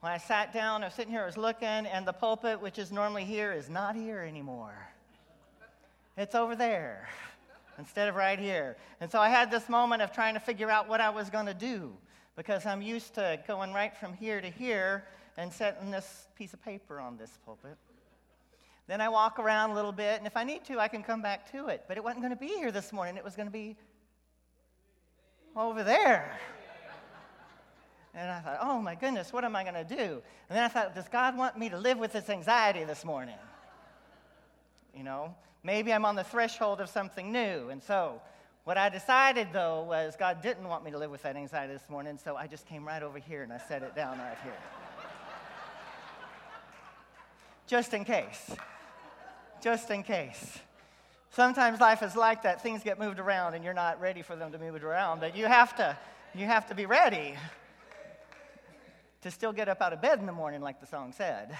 When I sat down, I was sitting here, I was looking, and the pulpit, which is normally here, is not here anymore. It's over there instead of right here. And so I had this moment of trying to figure out what I was going to do, because I'm used to going right from here to here and setting this piece of paper on this pulpit. Then I walk around a little bit, and if I need to, I can come back to it. But it wasn't going to be here this morning. It was going to be over there. And I thought, oh, my goodness, what am I going to do? And then I thought, does God want me to live with this anxiety this morning? You know, maybe I'm on the threshold of something new. And so what I decided, though, was God didn't want me to live with that anxiety this morning, so I just came right over here and I set it down right here. Just in case. Just in case. Sometimes life is like that. Things get moved around, and you're not ready for them to be moved around, but you have to be ready to still get up out of bed in the morning, like the song said.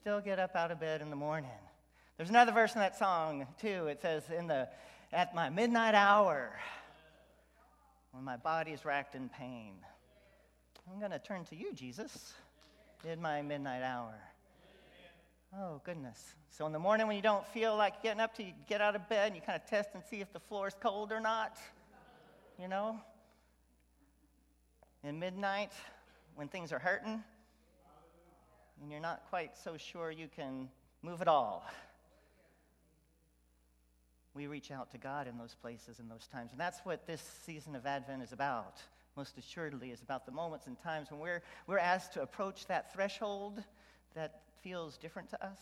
Still get up out of bed in the morning. There's another verse in that song, too. It says, at my midnight hour, when my body is racked in pain, I'm going to turn to you, Jesus, in my midnight hour. Oh, goodness. So in the morning when you don't feel like getting up, you get out of bed and you kind of test and see if the floor is cold or not, you know? And midnight, when things are hurting, and you're not quite so sure you can move at all, we reach out to God in those places and those times. And that's what this season of Advent is about, most assuredly, is about the moments and times when we're asked to approach that threshold that feels different to us,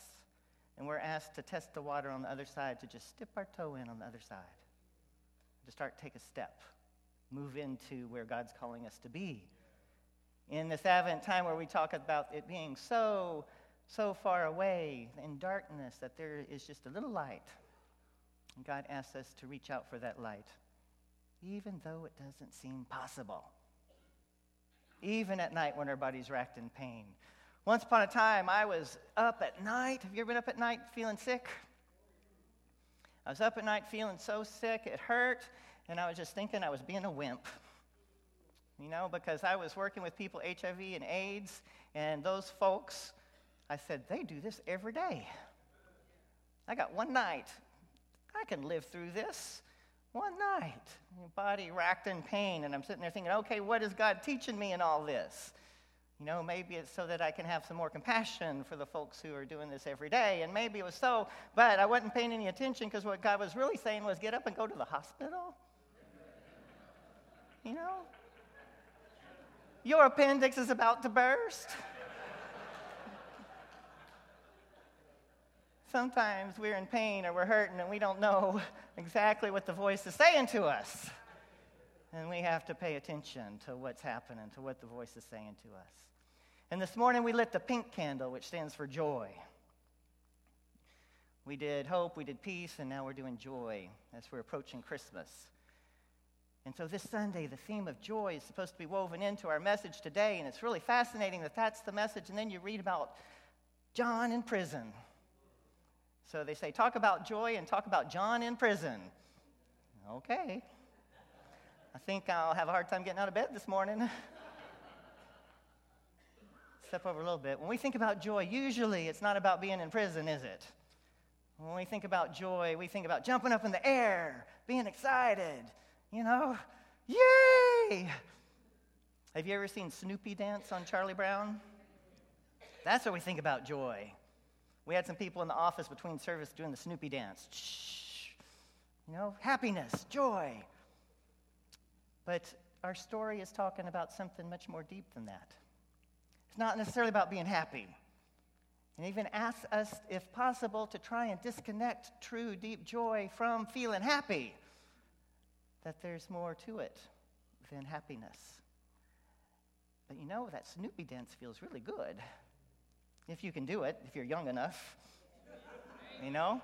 and we're asked to test the water on the other side, to just dip our toe in on the other side, to take a step, move into where God's calling us to be. In this Advent time where we talk about it being so, so far away in darkness that there is just a little light, and God asks us to reach out for that light, even though it doesn't seem possible, even at night when our body's racked in pain. Once upon a time, I was up at night. Have you ever been up at night feeling sick? I was up at night feeling so sick, it hurt, and I was just thinking I was being a wimp, you know, because I was working with people, HIV and AIDS, and those folks, I said, they do this every day. I got one night. I can live through this. One night. Your body racked in pain, and I'm sitting there thinking, okay, what is God teaching me in all this? You know, maybe it's so that I can have some more compassion for the folks who are doing this every day. And maybe it was so, but I wasn't paying any attention because what God was really saying was get up and go to the hospital. You know? Your appendix is about to burst. Sometimes we're in pain or we're hurting and we don't know exactly what the voice is saying to us. And we have to pay attention to what's happening, to what the voice is saying to us. And this morning we lit the pink candle, which stands for joy. We did hope, we did peace, and now we're doing joy as we're approaching Christmas. And so this Sunday, the theme of joy is supposed to be woven into our message today, and it's really fascinating that that's the message. And then you read about John in prison. So they say, talk about joy and talk about John in prison. Okay. I think I'll have a hard time getting out of bed this morning. Step over a little bit. When we think about joy, usually it's not about being in prison, is it? When we think about joy, we think about jumping up in the air, being excited, you know, yay! Have you ever seen Snoopy dance on Charlie Brown? That's what we think about joy. We had some people in the office between service doing the Snoopy dance. Shh. You know, happiness, joy. But our story is talking about something much more deep than that. It's not necessarily about being happy. And even asks us, if possible, to try and disconnect true, deep joy from feeling happy, that there's more to it than happiness. But you know, that Snoopy dance feels really good, if you can do it, if you're young enough. You know?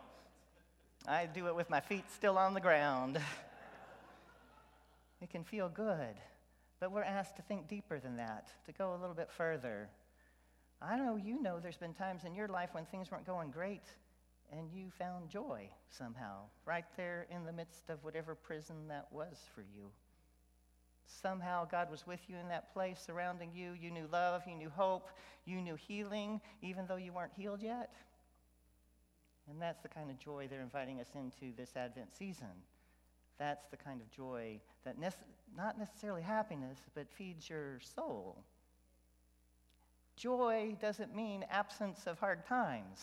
I do it with my feet still on the ground. It can feel good, but we're asked to think deeper than that, to go a little bit further. I know you know there's been times in your life when things weren't going great, and you found joy somehow, right there in the midst of whatever prison that was for you. Somehow God was with you in that place, surrounding you. You knew love, you knew hope, you knew healing, even though you weren't healed yet. And that's the kind of joy they're inviting us into this Advent season. That's the kind of joy that not necessarily happiness, but feeds your soul. Joy doesn't mean absence of hard times.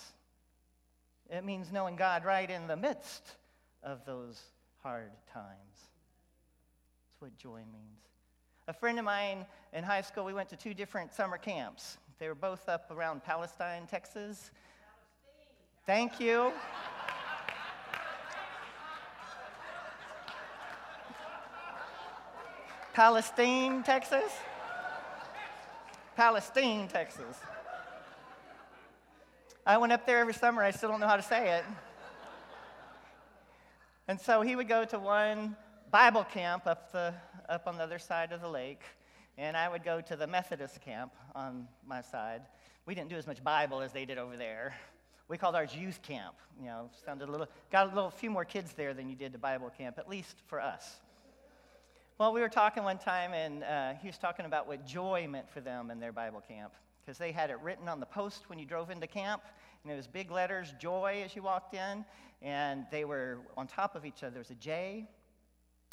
It means knowing God right in the midst of those hard times. What joy means. A friend of mine in high school, we went to two different summer camps. They were both up around Palestine, Texas. Thank you. Palestine, Texas? Palestine, Texas. I went up there every summer. I still don't know how to say it. And so he would go to one Bible camp up on the other side of the lake, and I would go to the Methodist camp on my side. We didn't do as much Bible as they did over there. We called ours youth camp. You know, got a few more kids there than you did to Bible camp, at least for us. Well, we were talking one time, and he was talking about what joy meant for them in their Bible camp, because they had it written on the post when you drove into camp, and it was big letters, joy, as you walked in, and they were on top of each other. There was a J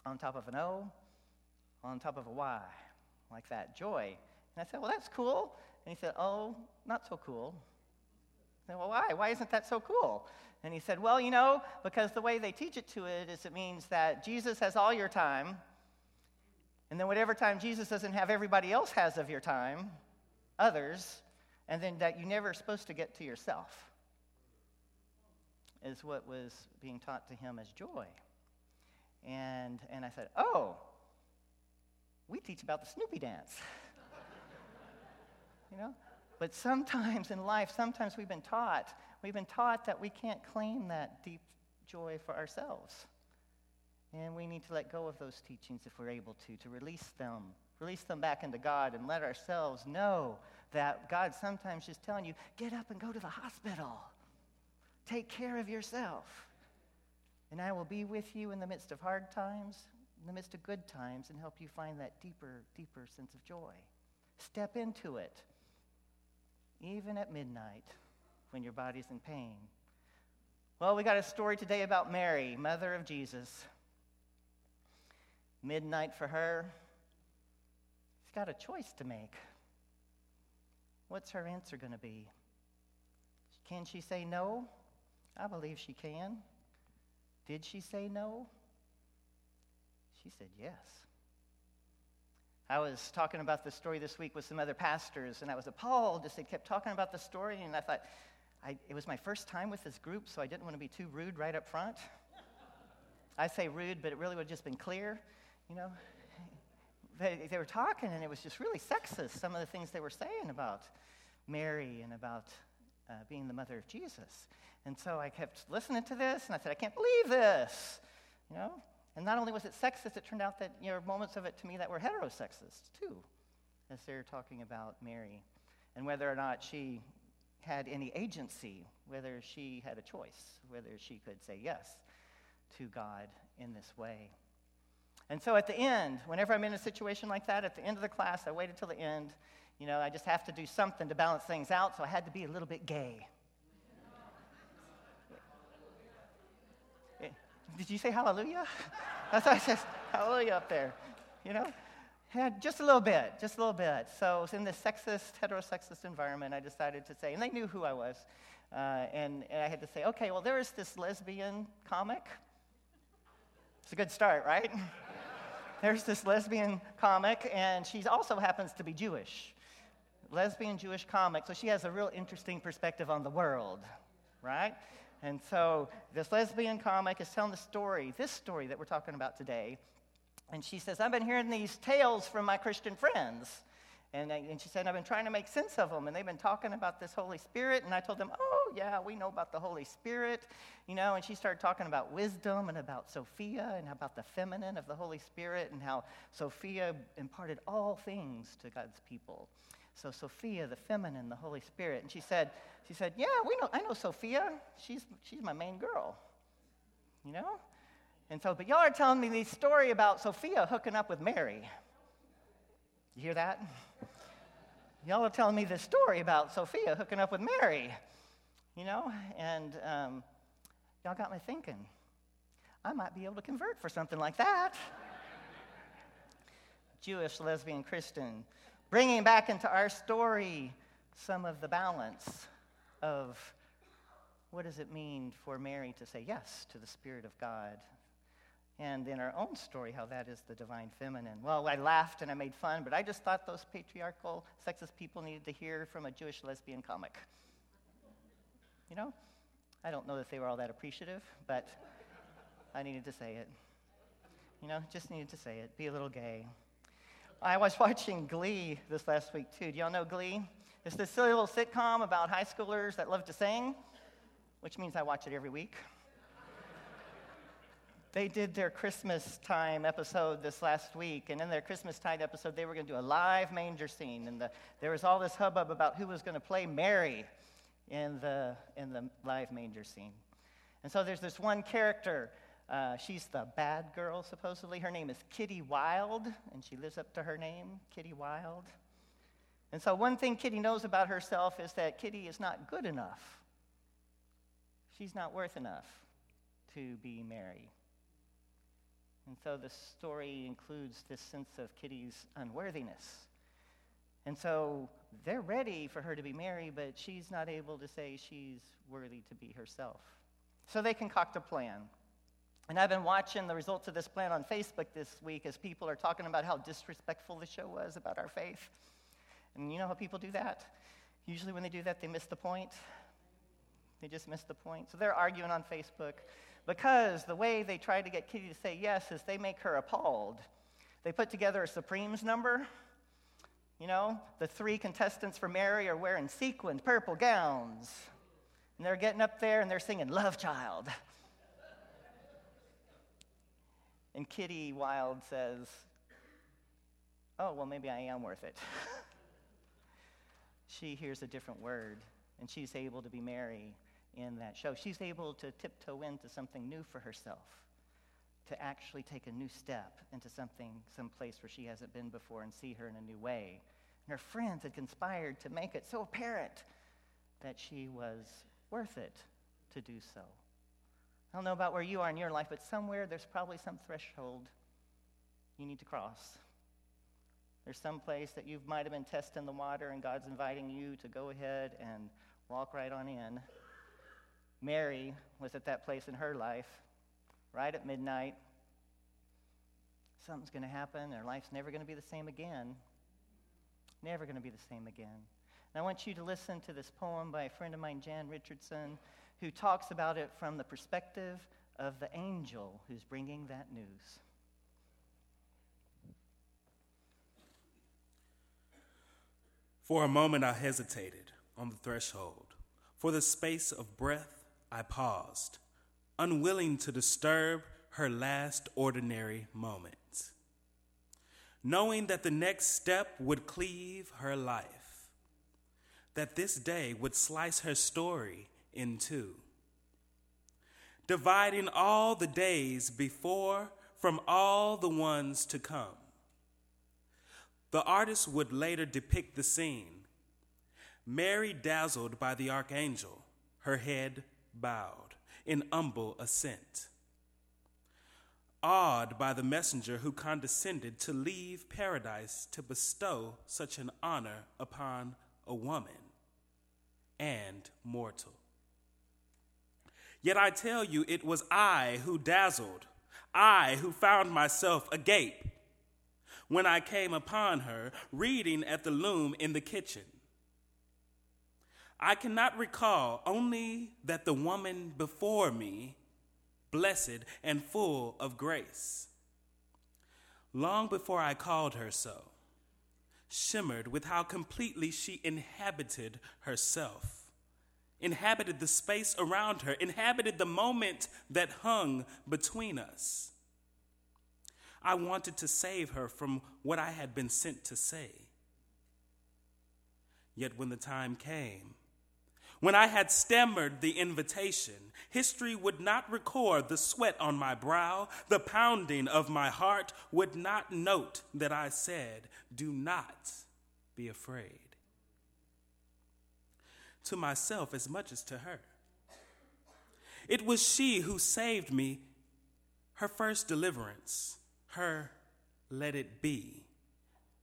on top of an O, on top of a Y, like that, joy. And I said, well, that's cool. And he said, oh, not so cool. I said, well, why? Why isn't that so cool? And he said, well, you know, because the way they teach it to it is it means that Jesus has all your time, and then whatever time Jesus doesn't have, everybody else has of your time, others, and then that you're never supposed to get to yourself, is what was being taught to him as joy. And I said, oh, we teach about the Snoopy dance, you know? But sometimes in life, sometimes we've been taught that we can't claim that deep joy for ourselves. And we need to let go of those teachings if we're able to release them back into God and let ourselves know that God sometimes just telling you, get up and go to the hospital. Take care of yourself. And I will be with you in the midst of hard times, in the midst of good times, and help you find that deeper, deeper sense of joy. Step into it, even at midnight when your body's in pain. Well, we got a story today about Mary, mother of Jesus. Midnight for her. She's got a choice to make. What's her answer going to be? Can she say no? I believe she can. Did she say no? She said yes. I was talking about this story this week with some other pastors, and I was appalled as they kept talking about the story, and I thought, it was my first time with this group, so I didn't want to be too rude right up front. I say rude, but it really would have just been clear, you know. They were talking, and it was just really sexist, some of the things they were saying about Mary and about being the mother of Jesus. And so I kept listening to this, and I said, I can't believe this, you know? And not only was it sexist, it turned out that, you know, moments of it to me that were heterosexist, too, as they were talking about Mary and whether or not she had any agency, whether she had a choice, whether she could say yes to God in this way. And so at the end, whenever I'm in a situation like that, at the end of the class, I waited till the end. You know, I just have to do something to balance things out, so I had to be a little bit gay. Did you say hallelujah? That's why I said hallelujah up there, you know? Yeah, just a little bit. So in this sexist, heterosexist environment, I decided to say, and they knew who I was, and I had to say, okay, well, there is this lesbian comic. It's a good start, right? There's this lesbian comic, and she also happens to be Jewish. Lesbian Jewish comic, so she has a real interesting perspective on the world, right? And so this lesbian comic is telling the story, this story that we're talking about today. And she says, I've been hearing these tales from my Christian friends. And she said, I've been trying to make sense of them. And they've been talking about this Holy Spirit. And I told them, oh, yeah, we know about the Holy Spirit. You know, and she started talking about wisdom and about Sophia and about the feminine of the Holy Spirit and how Sophia imparted all things to God's people. So Sophia, the feminine, the Holy Spirit, and she said, yeah, I know Sophia. She's my main girl, you know. And so, but y'all are telling me this story about Sophia hooking up with Mary. You hear that? Y'all are telling me this story about Sophia hooking up with Mary, you know? And y'all got me thinking, I might be able to convert for something like that. Jewish, lesbian, Christian, bringing back into our story some of the balance of what does it mean for Mary to say yes to the Spirit of God? And in our own story, how that is the divine feminine. Well, I laughed and I made fun, but I just thought those patriarchal, sexist people needed to hear from a Jewish lesbian comic. You know, I don't know that they were all that appreciative, but I needed to say it. You know, just needed to say it. Be a little gay. I was watching Glee this last week, too. Do y'all know Glee? It's this silly little sitcom about high schoolers that love to sing, which means I watch it every week. They did their Christmas time episode this last week, and in their Christmas time episode, they were going to do a live manger scene, and there was all this hubbub about who was going to play Mary in the live manger scene. And so there's this one character. She's the bad girl, supposedly. Her name is Kitty Wild, and she lives up to her name, Kitty Wild. And so one thing Kitty knows about herself is that Kitty is not good enough. She's not worth enough to be Mary. And so the story includes this sense of Kitty's unworthiness. And so they're ready for her to be Mary, but she's not able to say she's worthy to be herself. So they concoct a plan. And I've been watching the results of this plan on Facebook this week as people are talking about how disrespectful the show was about our faith. And you know how people do that? Usually when they do that, they miss the point. They just miss the point. So they're arguing on Facebook. Because the way they try to get Kitty to say yes is they make her appalled. They put together a Supremes number. You know, the three contestants for Mary are wearing sequined purple gowns. And they're getting up there and they're singing Love Child. And Kitty Wild says, oh, well, maybe I am worth it. She hears a different word, and she's able to be Mary. In that show, she's able to tiptoe into something new for herself, to actually take a new step into some place where she hasn't been before and see her in a new way. And her friends had conspired to make it so apparent that she was worth it to do so. I don't know about where you are in your life, but somewhere there's probably some threshold you need to cross. There's some place that you might have been testing the water, and God's inviting you to go ahead and walk right on in. Mary was at that place in her life, right at midnight. Something's going to happen. Her life's never going to be the same again. Never going to be the same again. And I want you to listen to this poem by a friend of mine, Jan Richardson, who talks about it from the perspective of the angel who's bringing that news. For a moment I hesitated on the threshold. For the space of breath, I paused, unwilling to disturb her last ordinary moment, knowing that the next step would cleave her life, that this day would slice her story in two, dividing all the days before from all the ones to come. The artist would later depict the scene, Mary dazzled by the archangel, her head bowed in humble assent, awed by the messenger who condescended to leave paradise to bestow such an honor upon a woman and mortal. Yet I tell you, it was I who dazzled, I who found myself agape when I came upon her reading at the loom in the kitchen. I cannot recall, only that the woman before me, blessed and full of grace, long before I called her so, shimmered with how completely she inhabited herself, inhabited the space around her, inhabited the moment that hung between us. I wanted to save her from what I had been sent to say. Yet when the time came, When I had stammered the invitation, history would not record the sweat on my brow. The pounding of my heart would not note that I said, "Do not be afraid." To myself as much as to her. It was she who saved me, her first deliverance, her let it be.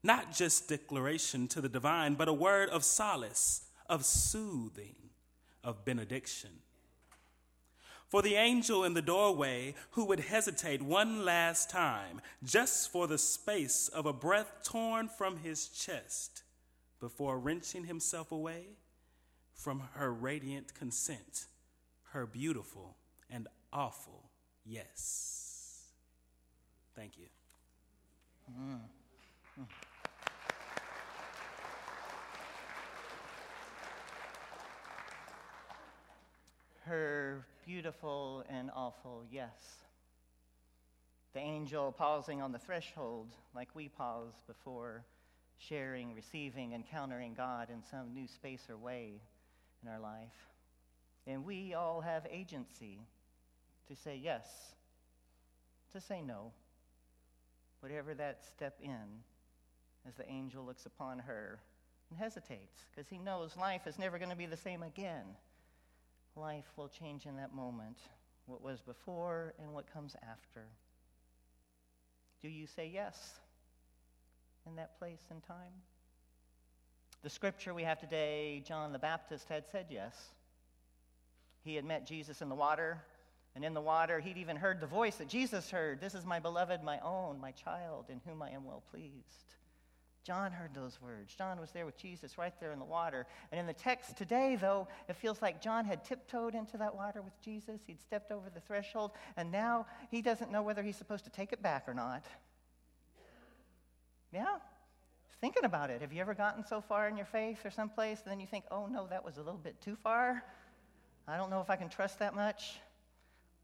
Not just declaration to the divine, but a word of solace, of soothing, of benediction. For the angel in the doorway who would hesitate one last time, just for the space of a breath torn from his chest, before wrenching himself away from her radiant consent, her beautiful and awful yes. Thank you. Her beautiful and awful yes. The angel pausing on the threshold like we pause before sharing, receiving, encountering God in some new space or way in our life. And we all have agency to say yes, to say no, whatever that step in, as the angel looks upon her and hesitates, because he knows life is never going to be the same again. Life will change in that moment, what was before and what comes after. Do you say yes in that place and time? The scripture we have today, John the Baptist had said yes. He had met Jesus in the water, and in the water he'd even heard the voice that Jesus heard, "This is my beloved, my own, my child, in whom I am well pleased." John heard those words. John was there with Jesus right there in the water. And in the text today, though, it feels like John had tiptoed into that water with Jesus. He'd stepped over the threshold, and now he doesn't know whether he's supposed to take it back or not. Yeah? Thinking about it. Have you ever gotten so far in your faith or someplace, and then you think, "Oh, no, that was a little bit too far? I don't know if I can trust that much.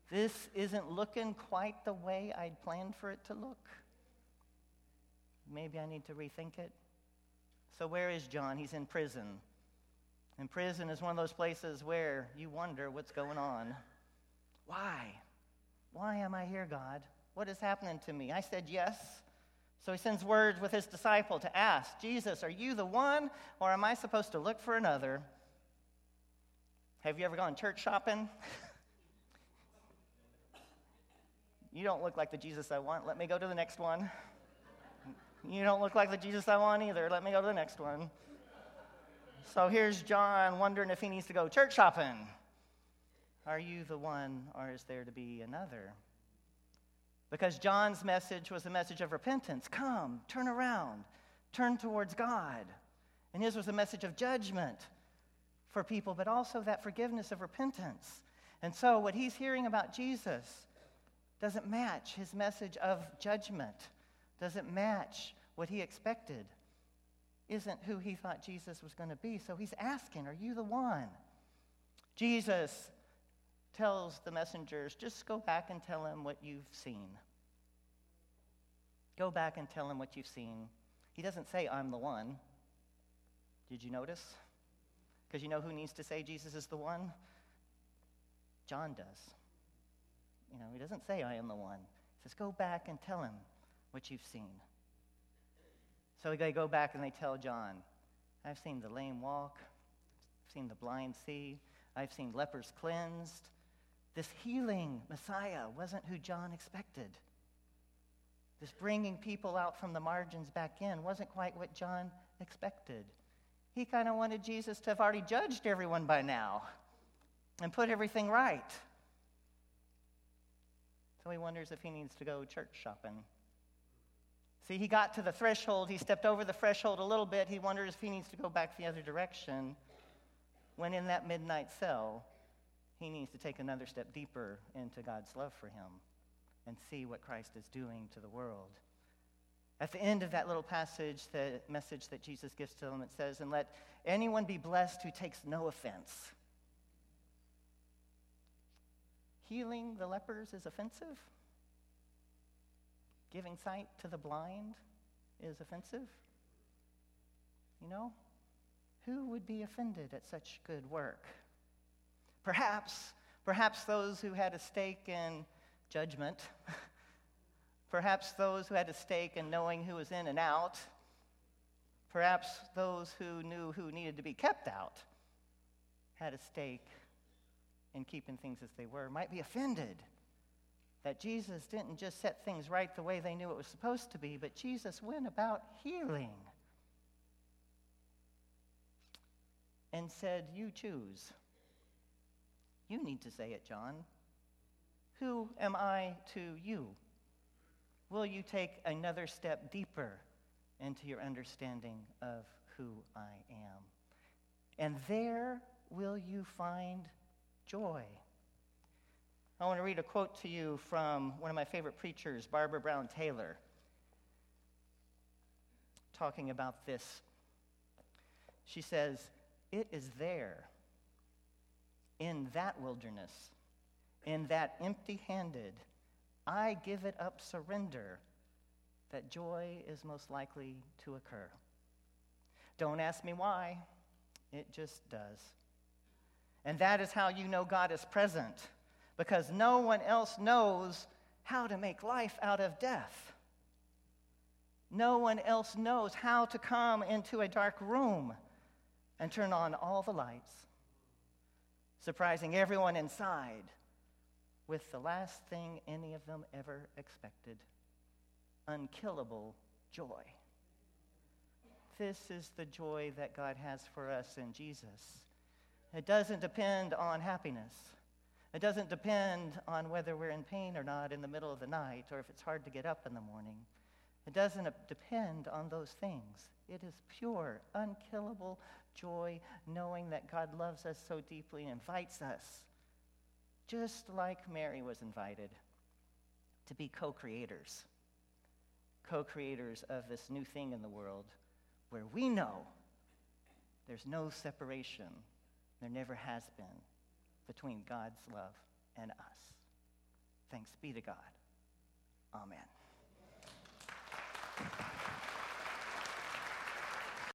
This isn't looking quite the way I'd planned for it to look. Maybe I need to rethink it." So where is John? He's in prison. And prison is one of those places where you wonder what's going on. Why? Why am I here, God? What is happening to me? I said yes. So he sends words with his disciple to ask, "Jesus, are you the one, or am I supposed to look for another?" Have you ever gone church shopping? "You don't look like the Jesus I want. Let me go to the next one. You don't look like the Jesus I want either. Let me go to the next one." So here's John wondering if he needs to go church shopping. Are you the one, or is there to be another? Because John's message was a message of repentance. Come, turn around, turn towards God. And his was a message of judgment for people, but also that forgiveness of repentance. And so what he's hearing about Jesus doesn't match his message of judgment, doesn't match what he expected, isn't who he thought Jesus was going to be. So he's asking, "Are you the one?" Jesus tells the messengers, "Just go back and tell him what you've seen. Go back and tell him what you've seen." He doesn't say, "I'm the one." Did you notice? Because you know who needs to say Jesus is the one? John does. You know, he doesn't say, "I am the one." He says, "Go back and tell him what you've seen." So they go back and they tell John, "I've seen the lame walk. I've seen the blind see. I've seen lepers cleansed." This healing Messiah wasn't who John expected. This bringing people out from the margins back in wasn't quite what John expected. He kind of wanted Jesus to have already judged everyone by now and put everything right. So he wonders if he needs to go church shopping. See, he got to the threshold. He stepped over the threshold a little bit. He wonders if he needs to go back the other direction, when in that midnight cell, he needs to take another step deeper into God's love for him and see what Christ is doing to the world. At the end of that little passage, the message that Jesus gives to them, it says, "And let anyone be blessed who takes no offense." Healing the lepers is offensive. Giving sight to the blind is offensive. You know, who would be offended at such good work? Perhaps those who had a stake in judgment, perhaps those who had a stake in knowing who was in and out, perhaps those who knew who needed to be kept out had a stake in keeping things as they were, might be offended that Jesus didn't just set things right the way they knew it was supposed to be, but Jesus went about healing and said, "You choose. You need to say it, John. Who am I to you? Will you take another step deeper into your understanding of who I am? And there will you find joy." I want to read a quote to you from one of my favorite preachers, Barbara Brown Taylor, talking about this. She says, "It is there, in that wilderness, in that empty-handed, I give it up surrender, that joy is most likely to occur. Don't ask me why, it just does. And that is how you know God is present, because no one else knows how to make life out of death. No one else knows how to come into a dark room and turn on all the lights, surprising everyone inside with the last thing any of them ever expected, unkillable joy." This is the joy that God has for us in Jesus. It doesn't depend on happiness. It doesn't depend on whether we're in pain or not in the middle of the night, or if it's hard to get up in the morning. It doesn't depend on those things. It is pure, unkillable joy, knowing that God loves us so deeply and invites us, just like Mary was invited, to be co-creators of this new thing in the world where we know there's no separation, there never has been, between God's love and us. Thanks be to God. Amen.